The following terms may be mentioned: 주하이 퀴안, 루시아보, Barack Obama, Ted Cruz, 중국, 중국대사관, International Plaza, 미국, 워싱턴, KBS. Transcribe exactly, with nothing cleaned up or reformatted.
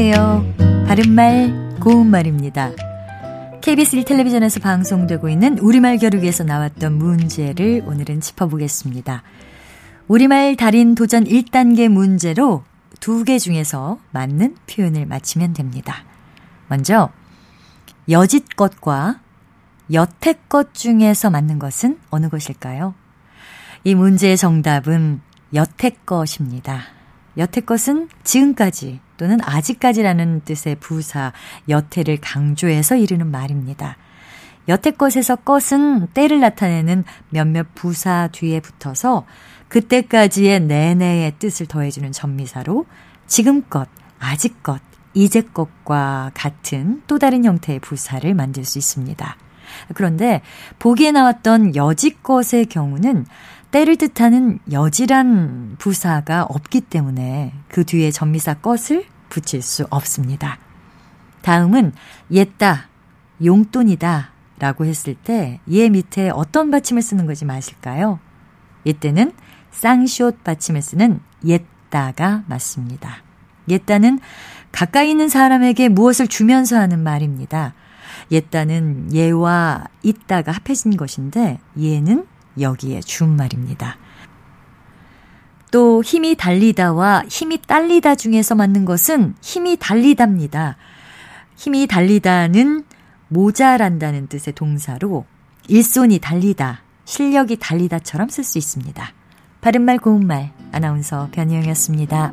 안녕하세요. 바른말 고운말입니다. 케이비에스 일 텔레비전에서 방송되고 있는 우리말 겨루기에서 나왔던 문제를 오늘은 짚어보겠습니다. 우리말 달인 도전 일 단계 문제로 두 개 중에서 맞는 표현을 맞히면 됩니다. 먼저 여지껏과 여태껏 중에서 맞는 것은 어느 것일까요? 이 문제의 정답은 여태껏입니다. 여태껏은 지금까지 또는 아직까지라는 뜻의 부사 여태를 강조해서 이르는 말입니다. 여태껏에서 것은 때를 나타내는 몇몇 부사 뒤에 붙어서 그때까지의 내내의 뜻을 더해주는 전미사로 지금껏, 아직껏, 이제껏과 같은 또 다른 형태의 부사를 만들 수 있습니다. 그런데 보기에 나왔던 여지껏의 경우는 때를 뜻하는 여지란 부사가 없기 때문에 그 뒤에 전미사 것을 붙일 수 없습니다. 다음은 옛다, 용돈이다 라고 했을 때 얘 밑에 어떤 받침을 쓰는 건지 아실까요? 이때는 쌍시옷 받침을 쓰는 옛다가 맞습니다. 옛다는 가까이 있는 사람에게 무엇을 주면서 하는 말입니다. 옛다는 예와 있다가 합해진 것인데 예는 여기에 준말입니다. 또 힘이 달리다와 힘이 딸리다 중에서 맞는 것은 힘이 달리답니다. 힘이 달리다는 모자란다는 뜻의 동사로 일손이 달리다, 실력이 달리다처럼 쓸 수 있습니다. 바른말 고운말 아나운서 변희영이었습니다.